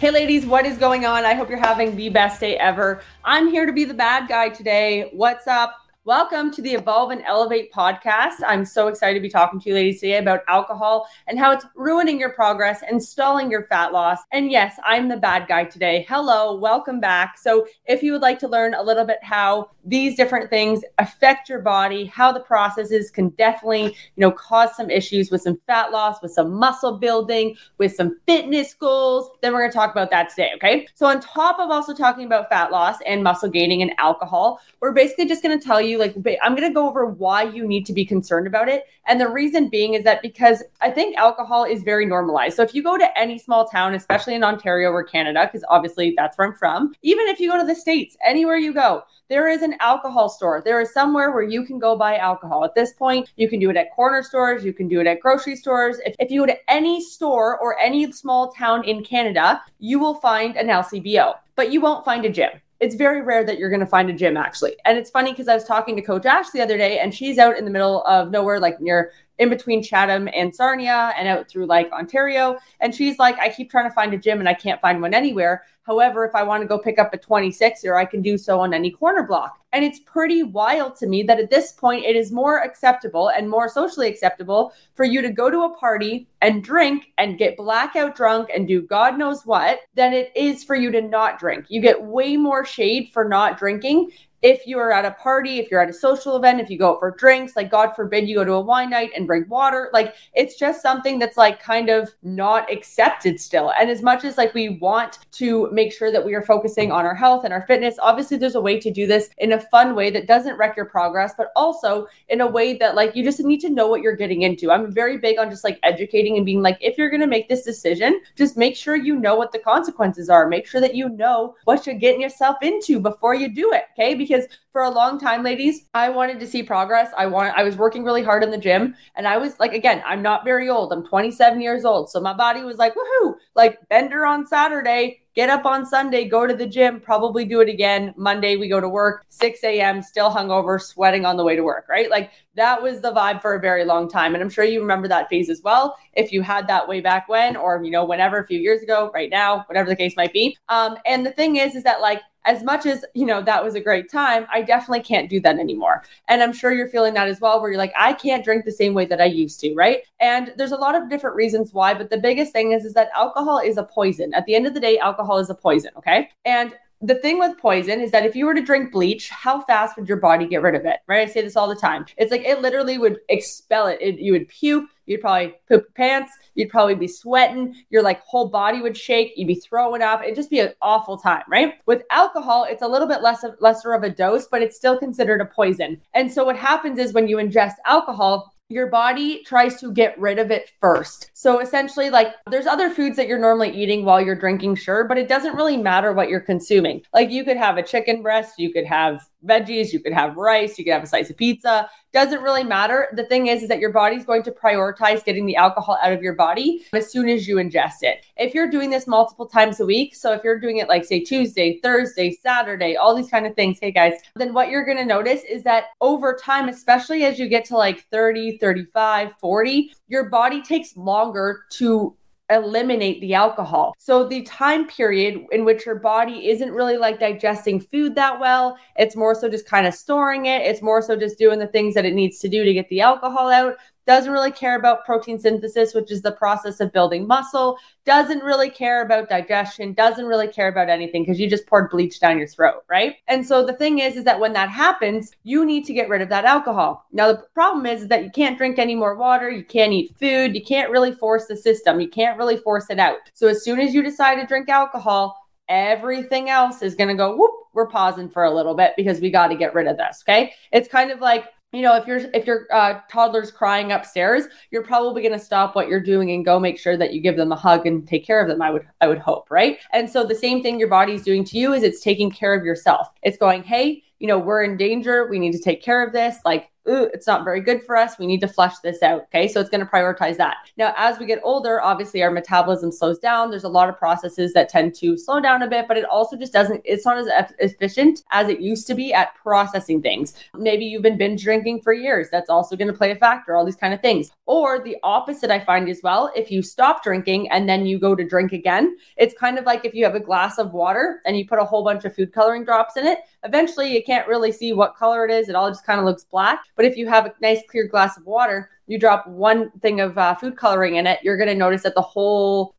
Hey ladies, what is going on? I hope you're having the best day ever. I'm here to be the bad guy today. What's up? Welcome to the Evolve and Elevate podcast. I'm so excited to be talking to you ladies today about alcohol and how it's ruining your progress and stalling your fat loss. And yes, I'm the bad guy today. Hello, welcome back. So if you would like to learn a little bit how these different things affect your body, how the processes can definitely, cause some issues with some fat loss, with some muscle building, with some fitness goals, then we're going to talk about that today, okay? So on top of also talking about fat loss and muscle gaining and alcohol, we're basically just going to tell you, I'm going to go over why you need to be concerned about it. And the reason being is that because I think alcohol is very normalized. So if you go to any small town, especially in Ontario or Canada, because obviously that's where I'm from, even if you go to the States, anywhere you go, there is an alcohol store. There is somewhere where you can go buy alcohol. At this point, you can do it at corner stores. You can do it at grocery stores. If you go to any store or any small town in Canada, you will find an LCBO, but you won't find a gym. It's very rare that you're going to find a gym, actually. And it's funny because I was talking to Coach Ash the other day, and she's out in the middle of nowhere, like near in between Chatham and Sarnia and out through like Ontario. And she's like, I keep trying to find a gym and I can't find one anywhere. However, if I want to go pick up a 26er, I can do so on any corner block. And it's pretty wild to me that at this point, it is more acceptable and more socially acceptable for you to go to a party and drink and get blackout drunk and do God knows what than it is for you to not drink. You get way more shade for not drinking. If you are at a party, if you're at a social event, if you go out for drinks, like God forbid you go to a wine night and bring water, like it's just something that's like kind of not accepted still. And as much as like we want to make sure that we are focusing on our health and our fitness, obviously there's a way to do this in a fun way that doesn't wreck your progress, but also in a way that like you just need to know what you're getting into. I'm very big on just like educating and being like, if you're going to make this decision, just make sure you know what the consequences are. Make sure that you know what you're getting yourself into before you do it, okay? Because for a long time, ladies, I wanted to see progress. I was working really hard in the gym. And I was like, again, I'm not very old. I'm 27 years old. So my body was like, woohoo, like bender on Saturday, get up on Sunday, go to the gym, probably do it again. Monday, we go to work, 6 a.m., still hungover, sweating on the way to work, right? Like that was the vibe for a very long time. And I'm sure you remember that phase as well. If you had that way back when, or, whenever, a few years ago, right now, whatever the case might be. And the thing is that like, as much as, that was a great time, I definitely can't do that anymore. And I'm sure you're feeling that as well, where you're like, I can't drink the same way that I used to, right? And there's a lot of different reasons why, but the biggest thing is that alcohol is a poison. At the end of the day, alcohol is a poison, okay? And the thing with poison is that if you were to drink bleach, how fast would your body get rid of it, right? I say this all the time. It's like it literally would expel it. You would puke. You'd probably poop your pants. You'd probably be sweating. Your like whole body would shake. You'd be throwing up. It'd just be an awful time, right? With alcohol, it's a little bit lesser of a dose, but it's still considered a poison. And so what happens is when you ingest alcohol, your body tries to get rid of it first. So essentially, like there's other foods that you're normally eating while you're drinking, sure, but it doesn't really matter what you're consuming. Like you could have a chicken breast, you could have veggies, you could have rice, you could have a slice of pizza. Doesn't really matter. The thing is that your body's going to prioritize getting the alcohol out of your body as soon as you ingest it. If you're doing this multiple times a week, so if you're doing it like say Tuesday, Thursday, Saturday, all these kind of things, hey guys, then what you're going to notice is that over time, especially as you get to like 30, 35, 40, your body takes longer to eliminate the alcohol. So the time period in which your body isn't really like digesting food that well, it's more so just kind of storing it. It's more so just doing the things that it needs to do to get the alcohol out. Doesn't really care about protein synthesis, which is the process of building muscle. Doesn't really care about digestion. Doesn't really care about anything because you just poured bleach down your throat, right? And so the thing is that when that happens, you need to get rid of that alcohol. Now, the problem is that you can't drink any more water. You can't eat food. You can't really force the system. You can't really force it out. So as soon as you decide to drink alcohol, everything else is going to go, whoop, we're pausing for a little bit because we got to get rid of this. Okay. It's kind of like, you know, if your toddler's crying upstairs, you're probably going to stop what you're doing and go make sure that you give them a hug and take care of them. I would hope. Right. And so the same thing your body's doing to you is it's taking care of yourself. It's going, hey, you know, we're in danger. We need to take care of this. Like, ooh, it's not very good for us. We need to flush this out. Okay. So it's going to prioritize that. Now, as we get older, obviously our metabolism slows down. There's a lot of processes that tend to slow down a bit, but it also just doesn't, it's not as efficient as it used to be at processing things. Maybe you've been binge drinking for years. That's also going to play a factor, all these kind of things. Or the opposite I find as well, if you stop drinking and then you go to drink again, it's kind of like if you have a glass of water and you put a whole bunch of food coloring drops in it, eventually you can't really see what color it is. It all just kind of looks black. But if you have a nice clear glass of water, you drop one thing of food coloring in it, you're going to notice that the whole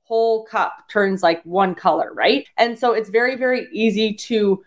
cup turns like one color, right? And so it's very, very easy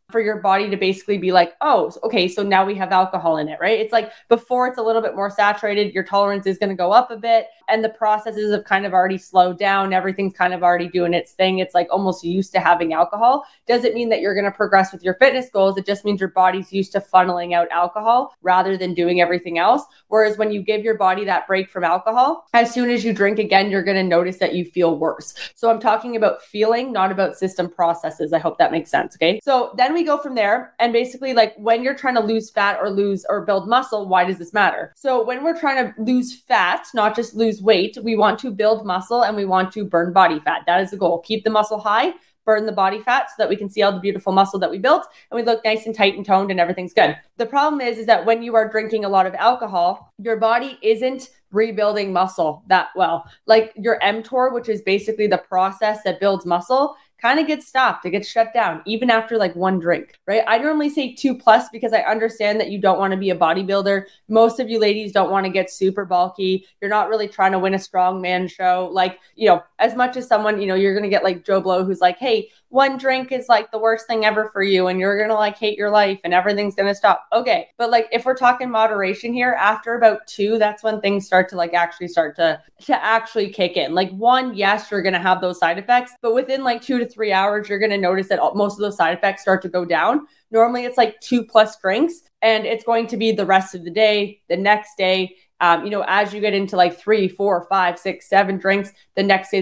for your body to basically be like, oh, okay, so now we have alcohol in it, right? It's like before it's a little bit more saturated, your tolerance is going to go up a bit and the processes have kind of already slowed down. Everything's kind of already doing its thing. It's like almost used to having alcohol. Doesn't mean that you're going to progress with your fitness goals. It just means your body's used to funneling out alcohol rather than doing everything else. Whereas when you give your body that break from alcohol, as soon as you drink again, you're going to notice that you feel worse. So I'm talking about feeling, not about system processes. I hope that makes sense. Okay. So then we go from there. And basically, like when you're trying to lose fat or build muscle, why does this matter? So when we're trying to lose fat, not just lose weight, we want to build muscle and we want to burn body fat. That is the goal. Keep the muscle high, burn the body fat so that we can see all the beautiful muscle that we built and we look nice and tight and toned and everything's good. The problem is that when you are drinking a lot of alcohol, your body isn't rebuilding muscle that well. Like your mTOR, which is basically the process that builds muscle, kind of gets stopped. It gets shut down even after like one drink, right? I normally say 2+ because I understand that you don't want to be a bodybuilder. Most of you ladies don't want to get super bulky. You're not really trying to win a strongman show. Like, you know, as much as someone, you know, you're going to get like Joe Blow who's like, hey, one drink is like the worst thing ever for you and you're going to like hate your life and everything's going to stop. Okay. But like, if we're talking moderation here, after about 2, that's when things start to like actually start to actually kick in. Like 1, yes, you're going to have those side effects, but within like 2 to 3 hours, you're going to notice that most of those side effects start to go down. Normally it's like 2+ drinks and it's going to be the rest of the day, the next day. You know, as you get into like 3, 4, 5, 6, 7 drinks, the next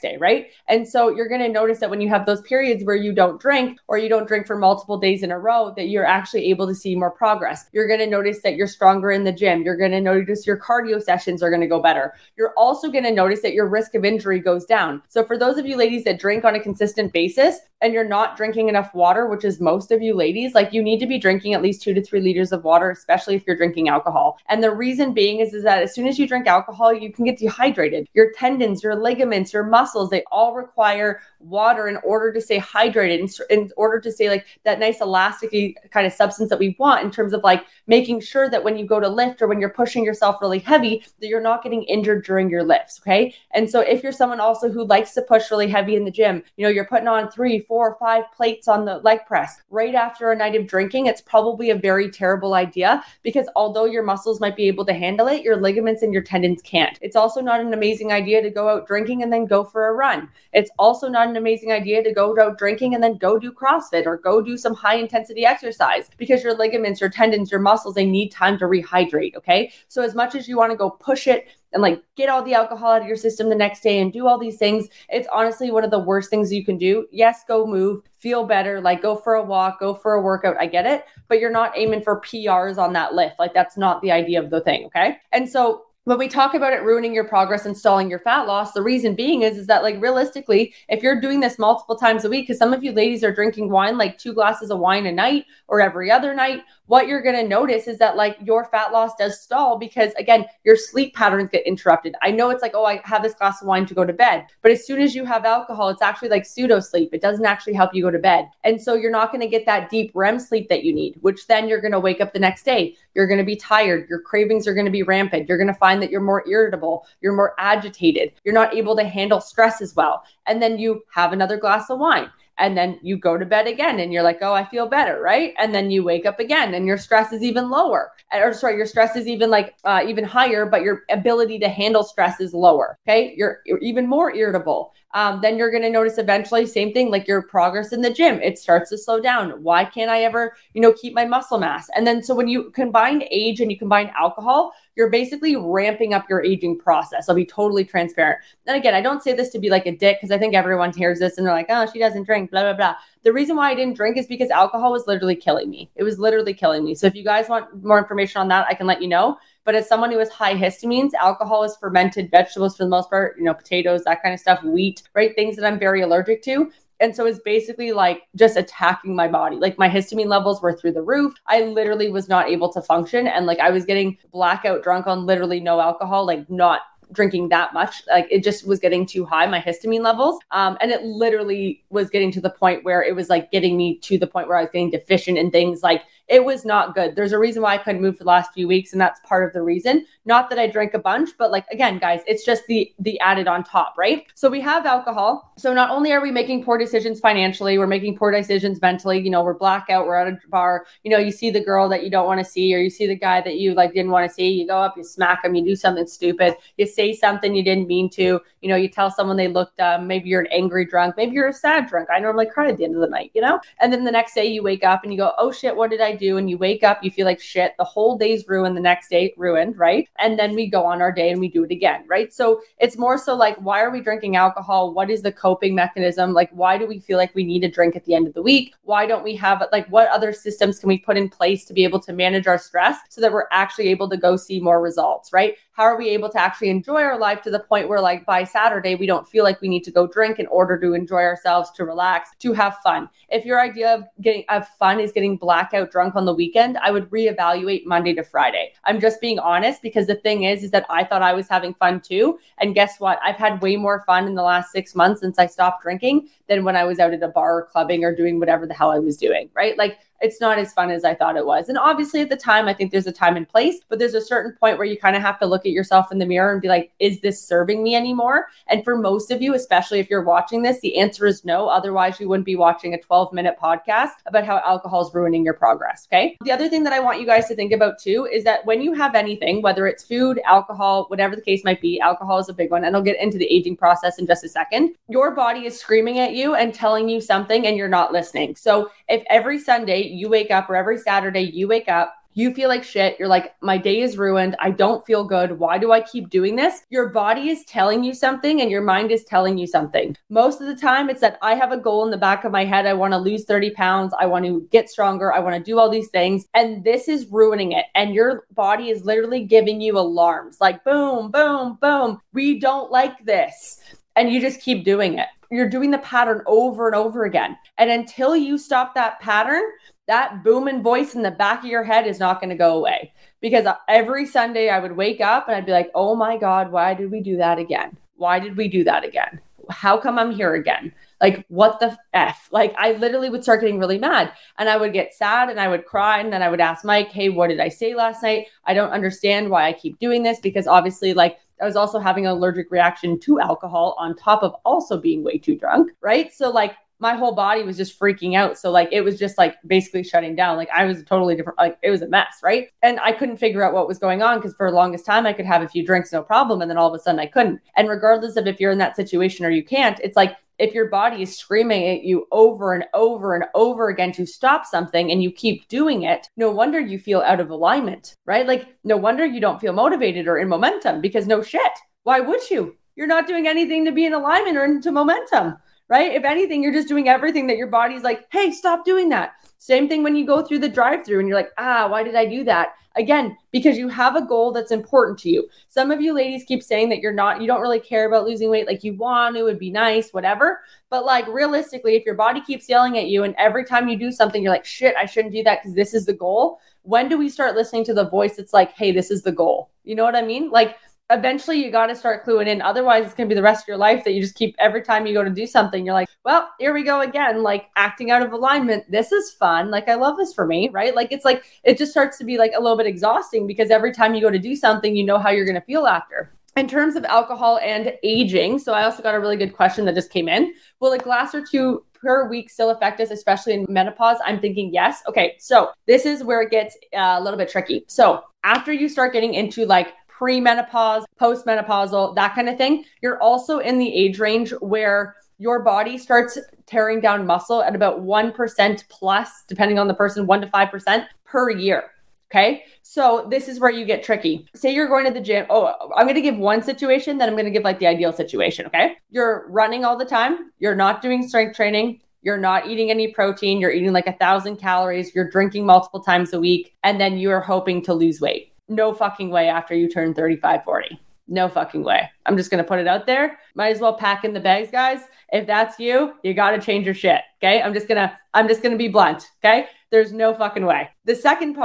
day, right? And so you're going to notice that when you have those periods where you don't drink or you don't drink for multiple days in a row, that you're actually able to see more progress. You're going to notice that you're stronger in the gym. You're going to notice your cardio sessions are going to go better. You're also going to notice that your risk of injury goes down. So for those of you ladies that drink on a consistent basis and you're not drinking enough water, which is most of you ladies, like you need to be drinking at least 2 to 3 liters of water, especially if you're drinking alcohol. And the reason being is that as soon as you drink alcohol, you can get dehydrated. Your tendons, your ligaments, your muscles, they all require water in order to stay hydrated, in order to stay like that nice elastic kind of substance that we want in terms of like making sure that when you go to lift or when you're pushing yourself really heavy, that you're not getting injured during your lifts. Okay. And so if you're someone also who likes to push really heavy in the gym, you know, you're putting on 3, 4, 5 plates on the leg press right after a night of drinking, it's probably a very terrible idea because although your muscles might be able to handle it, your ligaments and your tendons can't. It's also not an amazing idea to go out drinking and then go for a run. It's also not an amazing idea to go out drinking and then go do CrossFit or go do some high intensity exercise because your ligaments, your tendons, your muscles, they need time to rehydrate. Okay. So as much as you want to go push it and like get all the alcohol out of your system the next day and do all these things, it's honestly one of the worst things you can do. Yes, go move, feel better, like go for a walk, go for a workout. I get it, but you're not aiming for PRs on that lift. Like that's not the idea of the thing. Okay. And so when we talk about it ruining your progress and stalling your fat loss, the reason being is that like realistically, if you're doing this multiple times a week, because some of you ladies are drinking wine, like 2 glasses of wine a night or every other night, what you're going to notice is that like your fat loss does stall because again, your sleep patterns get interrupted. I know it's like, oh, I have this glass of wine to go to bed. But as soon as you have alcohol, it's actually like pseudo sleep. It doesn't actually help you go to bed. And so you're not going to get that deep REM sleep that you need, which then you're going to wake up the next day. You're going to be tired. Your cravings are going to be rampant. You're going to find that you're more irritable, you're more agitated, you're not able to handle stress as well. And then you have another glass of wine. And then you go to bed again and you're like, oh, I feel better, right? And then you wake up again and your stress is even lower. Or sorry, your stress is even like even higher, but your ability to handle stress is lower, okay? You're even more irritable. then you're going to notice eventually, same thing, like your progress in the gym, it starts to slow down. Why can't I ever, keep my muscle mass? And then, so when you combine age and you combine alcohol, you're basically ramping up your aging process. I'll be totally transparent. And again, I don't say this to be like a dick, because I think everyone hears this and they're like, oh, she doesn't drink, blah, blah, blah. The reason why I didn't drink is because alcohol was literally killing me. It was literally killing me. So if you guys want more information on that, I can let you know. But as someone who has high histamines, alcohol is fermented vegetables for the most part, potatoes, that kind of stuff, wheat, right? Things that I'm very allergic to. And so it's basically like just attacking my body. Like my histamine levels were through the roof. I literally was not able to function. And like I was getting blackout drunk on literally no alcohol, like not drinking that much. Like it just was getting too high, my histamine levels. And it literally was getting to the point where it was like getting me to the point where I was getting deficient in things. Like it was not good. There's a reason why I couldn't move for the last few weeks. And that's part of the reason. Not that I drank a bunch, but like, again, guys, it's just the added on top, right? So we have alcohol. So not only are we making poor decisions financially, we're making poor decisions mentally, we're blackout, we're at a bar, you see the girl that you don't want to see, or you see the guy that you like didn't want to see, you go up, you smack him, you do something stupid, you say something you didn't mean to, you tell someone they look dumb, maybe you're an angry drunk, maybe you're a sad drunk. I normally cry at the end of the night, And then the next day you wake up and you go, oh shit, what did I do? And you wake up, you feel like shit, the whole day's ruined, the next day ruined, right? And then we go on our day and we do it again, right? So it's more so like, why are we drinking alcohol? What is the coping mechanism? Like, why do we feel like we need a drink at the end of the week? Why don't we have it? Like, what other systems can we put in place to be able to manage our stress so that we're actually able to go see more results, right? How are we able to actually enjoy our life to the point where like by Saturday, we don't feel like we need to go drink in order to enjoy ourselves, to relax, to have fun? If your idea of fun is getting blackout drunk on the weekend, I would reevaluate Monday to Friday. I'm just being honest, because the thing is that I thought I was having fun too. And guess what? I've had way more fun in the last 6 months since I stopped drinking than when I was out at a bar or clubbing or doing whatever the hell I was doing, right? Like, it's not as fun as I thought it was. And obviously at the time, I think there's a time and place, but there's a certain point where you kind of have to look at yourself in the mirror and be like, is this serving me anymore? And for most of you, especially if you're watching this, the answer is no. Otherwise, you wouldn't be watching a 12-minute podcast about how alcohol is ruining your progress, okay? The other thing that I want you guys to think about too is that when you have anything, whether it's food, alcohol, whatever the case might be, alcohol is a big one, and I'll get into the aging process in just a second. Your body is screaming at you and telling you something and you're not listening. So if every Sunday you wake up, or every Saturday you wake up, you feel like shit. You're like, my day is ruined. I don't feel good. Why do I keep doing this? Your body is telling you something and your mind is telling you something. Most of the time, it's that I have a goal in the back of my head. I want to lose 30 pounds. I want to get stronger. I want to do all these things. And this is ruining it. And your body is literally giving you alarms like boom, boom, boom. We don't like this. And you just keep doing it. You're doing the pattern over and over again. And until you stop that pattern, that booming voice in the back of your head is not going to go away. Because every Sunday I would wake up and I'd be like, oh my God, why did we do that again? Why did we do that again? How come I'm here again? Like, what the F? Like, I literally would start getting really mad and I would get sad and I would cry. And then I would ask Mike, hey, what did I say last night? I don't understand why I keep doing this, because obviously like I was also having an allergic reaction to alcohol on top of also being way too drunk, right? So like my whole body was just freaking out. So like, it was just like basically shutting down. Like I was totally different. Like it was a mess, right? And I couldn't figure out what was going on, because for the longest time I could have a few drinks, no problem. And then all of a sudden I couldn't. And regardless of if you're in that situation or you can't, it's like, if your body is screaming at you over and over and over again to stop something and you keep doing it, no wonder you feel out of alignment, right? Like no wonder you don't feel motivated or in momentum, because no shit, why would you? You're not doing anything to be in alignment or into momentum, right? If anything, you're just doing everything that your body's like, hey, stop doing that. Same thing when you go through the drive-thru and you're like, ah, why did I do that? Again, because you have a goal that's important to you. Some of you ladies keep saying that you don't really care about losing weight. Like you want to, it would be nice, whatever. But like realistically, if your body keeps yelling at you and every time you do something, you're like, shit, I shouldn't do that because this is the goal. When do we start listening to the voice that's like, hey, this is the goal? You know what I mean? Like eventually you got to start cluing in. Otherwise it's going to be the rest of your life that you just keep, every time you go to do something, you're like, well, here we go again, like acting out of alignment. This is fun. Like I love this for me, right? Like it's like, it just starts to be like a little bit exhausting because every time you go to do something, you know how you're going to feel after. In terms of alcohol and aging. So I also got a really good question that just came in. Will a glass or two per week still affect us, especially in menopause? I'm thinking yes. Okay. So this is where it gets a little bit tricky. So after you start getting into like pre-menopause, post-menopausal, that kind of thing. You're also in the age range where your body starts tearing down muscle at about 1% plus, depending on the person, 1 to 5% per year. Okay. So this is where you get tricky. Say you're going to the gym. Oh, I'm going to give one situation, then I'm going to give like the ideal situation. Okay. You're running all the time. You're not doing strength training. You're not eating any protein. You're eating like 1,000 calories. You're drinking multiple times a week. And then you are hoping to lose weight. No fucking way after you turn 35, 40. No fucking way. I'm just going to put it out there. Might as well pack in the bags, guys. If that's you, you got to change your shit. Okay. I'm just going to be blunt. Okay. There's no fucking way. The second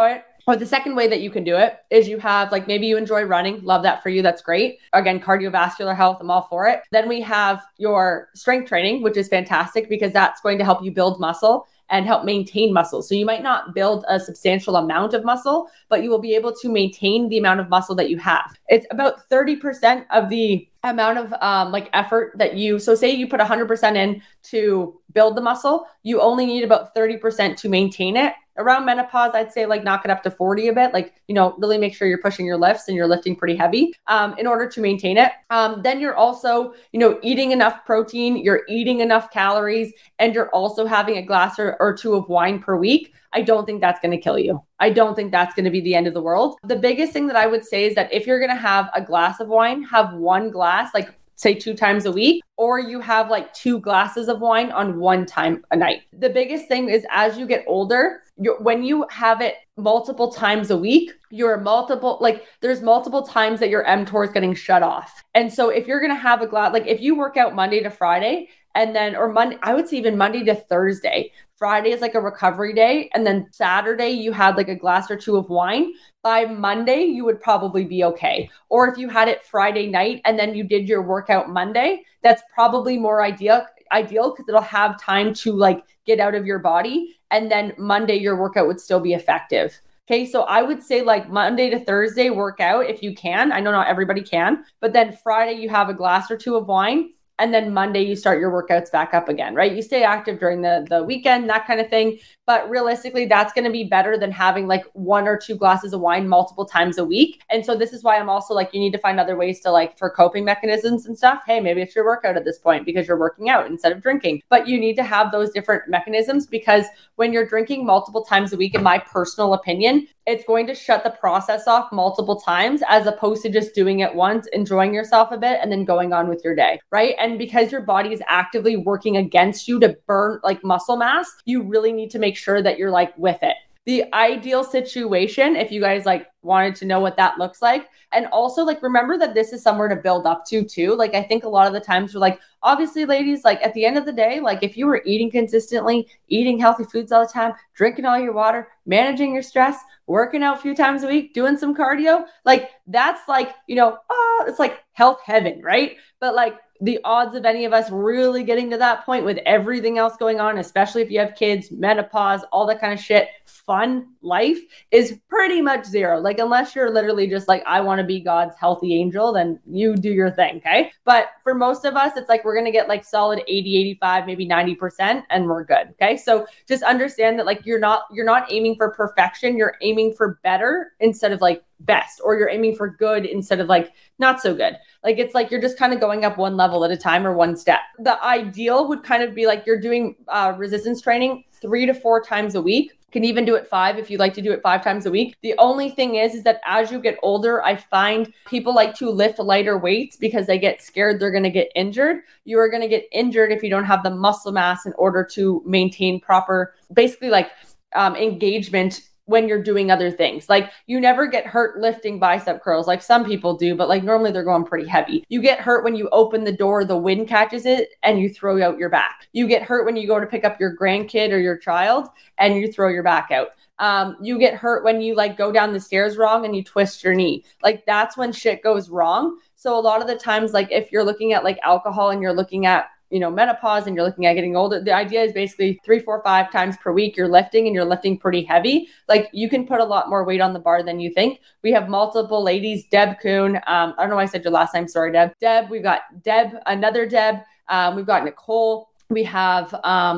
way that you can do it is you have, like, maybe you enjoy running. Love that for you. That's great. Again, cardiovascular health. I'm all for it. Then we have your strength training, which is fantastic because that's going to help you build muscle and help maintain muscle. So you might not build a substantial amount of muscle, but you will be able to maintain the amount of muscle that you have. It's about 30% of the amount of effort that you, so say you put 100% in to build the muscle, you only need about 30% to maintain it. Around menopause, I'd say like knock it up to 40 a bit, really make sure you're pushing your lifts and you're lifting pretty heavy in order to maintain it. Then you're also, eating enough protein, you're eating enough calories, and you're also having a glass or two of wine per week. I don't think that's going to kill you. I don't think that's going to be the end of the world. The biggest thing that I would say is that if you're going to have a glass of wine, have one glass, like say 2 times a week, or you have like 2 glasses of wine on 1 time a night. The biggest thing is as you get older, when you have it multiple times a week, there's multiple times that your mTOR is getting shut off. And so if you're going to have a glass, like if you work out Monday to Friday I would say even Monday to Thursday, Friday is like a recovery day. And then Saturday you had like a glass or two of wine. By Monday, you would probably be okay. Or if you had it Friday night and then you did your workout Monday, that's probably more ideal because it'll have time to like get out of your body. And then Monday, your workout would still be effective. Okay. So I would say like Monday to Thursday workout if you can. I know not everybody can, but then Friday you have a glass or two of wine. And then Monday, you start your workouts back up again, right? You stay active during the weekend, that kind of thing. But realistically, that's going to be better than having like 1 or 2 glasses of wine multiple times a week. And so this is why I'm also like, you need to find other ways to like for coping mechanisms and stuff. Hey, maybe it's your workout at this point because you're working out instead of drinking. But you need to have those different mechanisms because when you're drinking multiple times a week, in my personal opinion, it's going to shut the process off multiple times as opposed to just doing it once, enjoying yourself a bit, and then going on with your day, right? And because your body is actively working against you to burn like muscle mass, you really need to make sure that you're like with it. The ideal situation, if you guys like wanted to know what that looks like. And also like, remember that this is somewhere to build up to too. Like, I think a lot of the times we're like, obviously ladies, like at the end of the day, like if you were eating consistently, eating healthy foods all the time, drinking all your water, managing your stress, working out a few times a week, doing some cardio, like that's like, it's like health heaven, right? But like, the odds of any of us really getting to that point with everything else going on, especially if you have kids, menopause, all that kind of shit, fun life is pretty much zero. Like, unless you're literally just like, I want to be God's healthy angel, then you do your thing. Okay. But for most of us, it's like, we're going to get like solid 80, 85, maybe 90%, and we're good. Okay. So just understand that like, you're not aiming for perfection. You're aiming for better instead of like best, or you're aiming for good instead of like not so good. Like, it's like, you're just kind of going up one level at a time or one step. The ideal would kind of be like, you're doing resistance training 3 to 4 times a week. Can even do it 5 if you like to do it 5 times a week. The only thing is that as you get older, I find people like to lift lighter weights because they get scared they're going to get injured. You are going to get injured if you don't have the muscle mass in order to maintain proper, basically like engagement when you're doing other things. Like, you never get hurt lifting bicep curls like some people do, but like normally they're going pretty heavy. You get hurt when you open the door, the wind catches it and you throw out your back. You get hurt when you go to pick up your grandkid or your child and you throw your back out. You get hurt when you like go down the stairs wrong and you twist your knee. Like, that's when shit goes wrong. So a lot of the times, like if you're looking at like alcohol and you're looking at menopause and you're looking at getting older, the idea is basically 3, 4, 5 times per week you're lifting, and you're lifting pretty heavy. Like, you can put a lot more weight on the bar than you think. We have multiple ladies, Deb Kuhn. I don't know why I said your last name. Sorry, Deb. We've got Deb, another Deb. We've got Nicole. We have,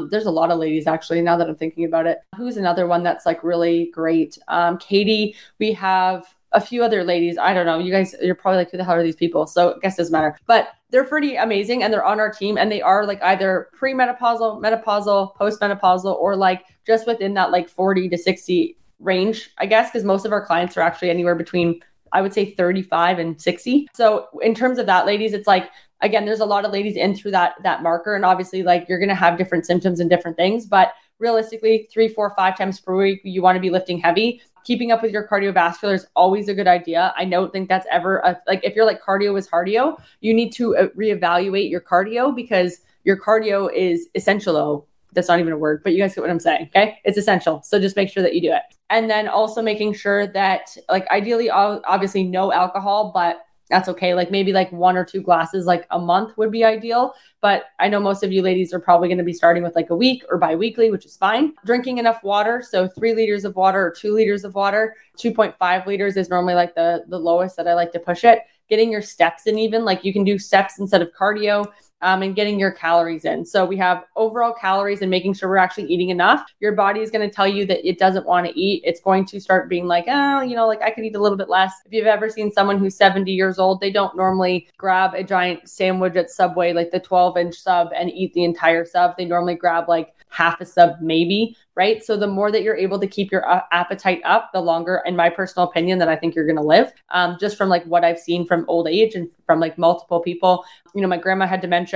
there's a lot of ladies actually, now that I'm thinking about it. Who's another one that's like really great? Katie, we have a few other ladies. I don't know. You guys, you're probably like, who the hell are these people? So I guess it doesn't matter. But they're pretty amazing and they're on our team and they are like either premenopausal, menopausal, postmenopausal, or like just within that like 40 to 60 range, I guess, because most of our clients are actually anywhere between, I would say 35 and 60. So in terms of that, ladies, it's like, again, there's a lot of ladies in through that marker. And obviously like you're going to have different symptoms and different things, but realistically 3, 4, 5 times per week, you want to be lifting heavy. Keeping up with your cardiovascular is always a good idea. I don't think that's ever like, if you're like cardio is cardio, you need to reevaluate your cardio because your cardio is essential. That's not even a word, but you guys get what I'm saying. Okay. It's essential. So just make sure that you do it. And then also making sure that like ideally, obviously no alcohol, but that's okay. Like maybe like 1 or 2 glasses like a month would be ideal. But I know most of you ladies are probably going to be starting with like a week or biweekly, which is fine. Drinking enough water. So 3 liters of water or 2 liters of water, 2.5 liters is normally like the lowest that I like to push it. Getting your steps in, even like you can do steps instead of cardio, and getting your calories in. So we have overall calories and making sure we're actually eating enough. Your body is going to tell you that it doesn't want to eat. It's going to start being like, oh, you know, like I could eat a little bit less. If you've ever seen someone who's 70 years old, they don't normally grab a giant sandwich at Subway, like the 12-inch sub, and eat the entire sub. They normally grab like half a sub maybe, right? So the more that you're able to keep your appetite up, the longer, in my personal opinion, that I think you're going to live, just from like what I've seen from old age and from like multiple people. You know, my grandma had dementia.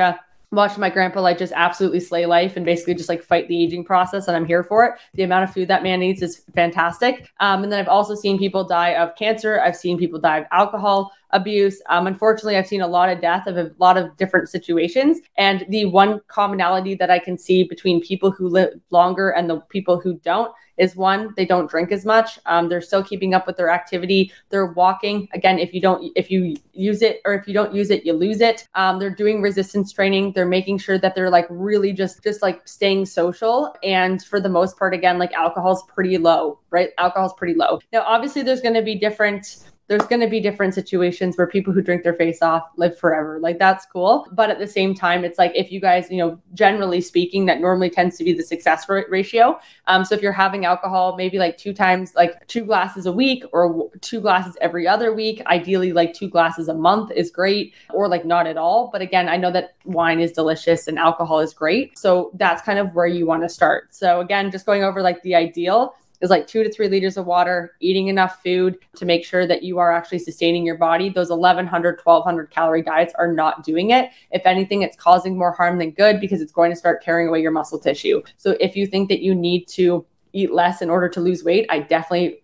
Watched my grandpa like just absolutely slay life and basically just like fight the aging process, and I'm here for it. The amount of food that man eats is fantastic. And then I've also seen people die of cancer. I've seen people die of alcohol abuse. Unfortunately, I've seen a lot of death of a lot of different situations. And the one commonality that I can see between people who live longer and the people who don't is one, they don't drink as much. They're still keeping up with their activity. They're walking. Again, if you don't use it, you lose it. They're doing resistance training. They're making sure that they're like really just like staying social. And for the most part, again, like alcohol's pretty low, right? Alcohol's pretty low. Now, obviously there's going to be different situations where people who drink their face off live forever. Like that's cool. But at the same time, it's like, if you guys, you know, generally speaking, that normally tends to be the success ratio. So if you're having alcohol, maybe like 2 glasses a week or 2 glasses every other week, ideally like 2 glasses a month is great, or like not at all. But again, I know that wine is delicious and alcohol is great. So that's kind of where you want to start. So again, just going over like the ideal is like 2 to 3 liters of water, eating enough food to make sure that you are actually sustaining your body. Those 1,100, 1,200 calorie diets are not doing it. If anything, it's causing more harm than good because it's going to start tearing away your muscle tissue. So if you think that you need to eat less in order to lose weight, I definitely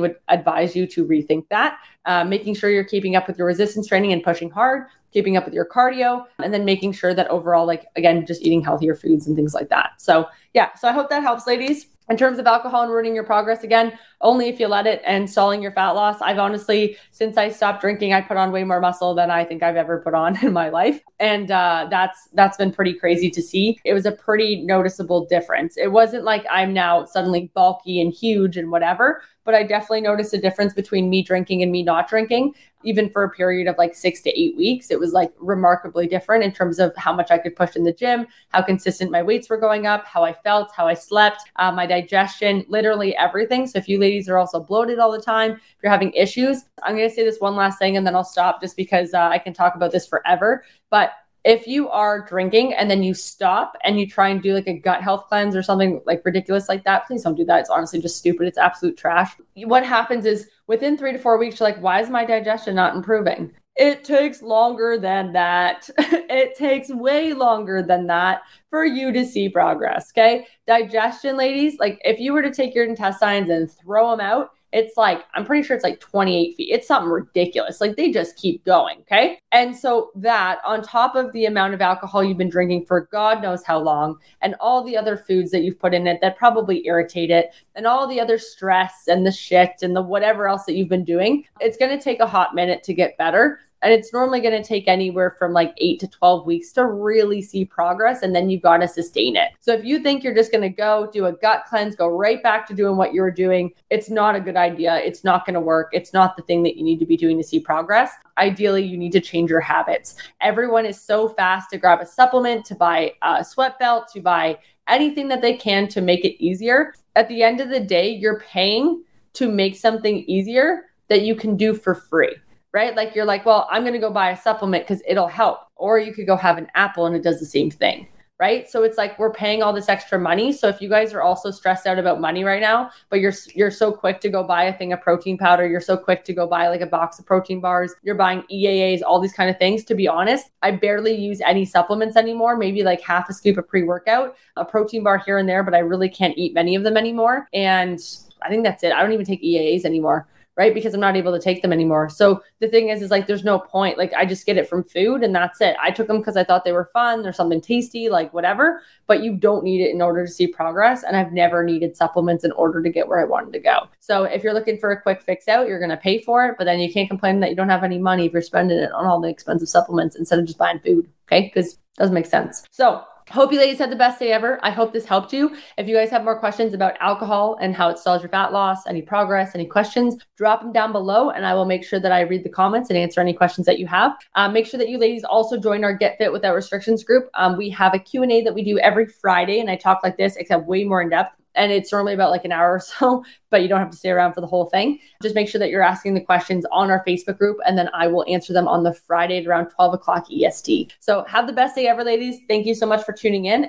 would advise you to rethink that. Making sure you're keeping up with your resistance training and pushing hard, keeping up with your cardio, and then making sure that overall, like, again, just eating healthier foods and things like that. So yeah, so I hope that helps, ladies. In terms of alcohol and ruining your progress, again, only if you let it, and stalling your fat loss. I've honestly, since I stopped drinking, I put on way more muscle than I think I've ever put on in my life. And that's been pretty crazy to see. It was a pretty noticeable difference. It wasn't like I'm now suddenly bulky and huge and whatever, but I definitely noticed a difference between me drinking and me not drinking. Even for a period of like 6 to 8 weeks, it was like remarkably different in terms of how much I could push in the gym, how consistent my weights were going up, how I felt, how I slept, my digestion, literally everything. So if you ladies are also bloated all the time, if you're having issues, I'm going to say this one last thing and then I'll stop just because I can talk about this forever. But if you are drinking and then you stop and you try and do like a gut health cleanse or something like ridiculous like that, please don't do that. It's honestly just stupid. It's absolute trash. What happens is within 3 to 4 weeks, you're like, why is my digestion not improving? It takes longer than that. It takes way longer than that for you to see progress. Okay. Digestion, ladies, like if you were to take your intestines and throw them out, it's like, I'm pretty sure it's like 28 feet. It's something ridiculous. Like they just keep going. Okay. And so that on top of the amount of alcohol you've been drinking for God knows how long, and all the other foods that you've put in it that probably irritate it, and all the other stress and the shit and the whatever else that you've been doing, it's going to take a hot minute to get better. And it's normally going to take anywhere from like 8 to 12 weeks to really see progress. And then you've got to sustain it. So if you think you're just going to go do a gut cleanse, go right back to doing what you were doing, it's not a good idea. It's not going to work. It's not the thing that you need to be doing to see progress. Ideally, you need to change your habits. Everyone is so fast to grab a supplement, to buy a sweat belt, to buy anything that they can to make it easier. At the end of the day, you're paying to make something easier that you can do for free, right? Like you're like, well, I'm going to go buy a supplement because it'll help. Or you could go have an apple and it does the same thing, right? So it's like we're paying all this extra money. So if you guys are also stressed out about money right now, but you're so quick to go buy a thing of protein powder, you're so quick to go buy like a box of protein bars, you're buying EAAs, all these kind of things. To be honest, I barely use any supplements anymore, maybe like half a scoop of pre-workout, a protein bar here and there, but I really can't eat many of them anymore. And I think that's it. I don't even take EAAs anymore, right? Because I'm not able to take them anymore. So the thing is like, there's no point. Like I just get it from food and that's it. I took them because I thought they were fun. There's something tasty, like whatever, but you don't need it in order to see progress. And I've never needed supplements in order to get where I wanted to go. So if you're looking for a quick fix out, you're going to pay for it, but then you can't complain that you don't have any money if you're spending it on all the expensive supplements instead of just buying food. Okay. Because it doesn't make sense. So hope you ladies had the best day ever. I hope this helped you. If you guys have more questions about alcohol and how it stalls your fat loss, any progress, any questions, drop them down below and I will make sure that I read the comments and answer any questions that you have. Make sure that you ladies also join our Get Fit Without Restrictions group. We have a Q&A that we do every Friday and I talk like this except way more in depth. And it's normally about like an hour or so, but you don't have to stay around for the whole thing. Just make sure that you're asking the questions on our Facebook group, and then I will answer them on the Friday at around 12 o'clock EST. So have the best day ever, ladies. Thank you so much for tuning in.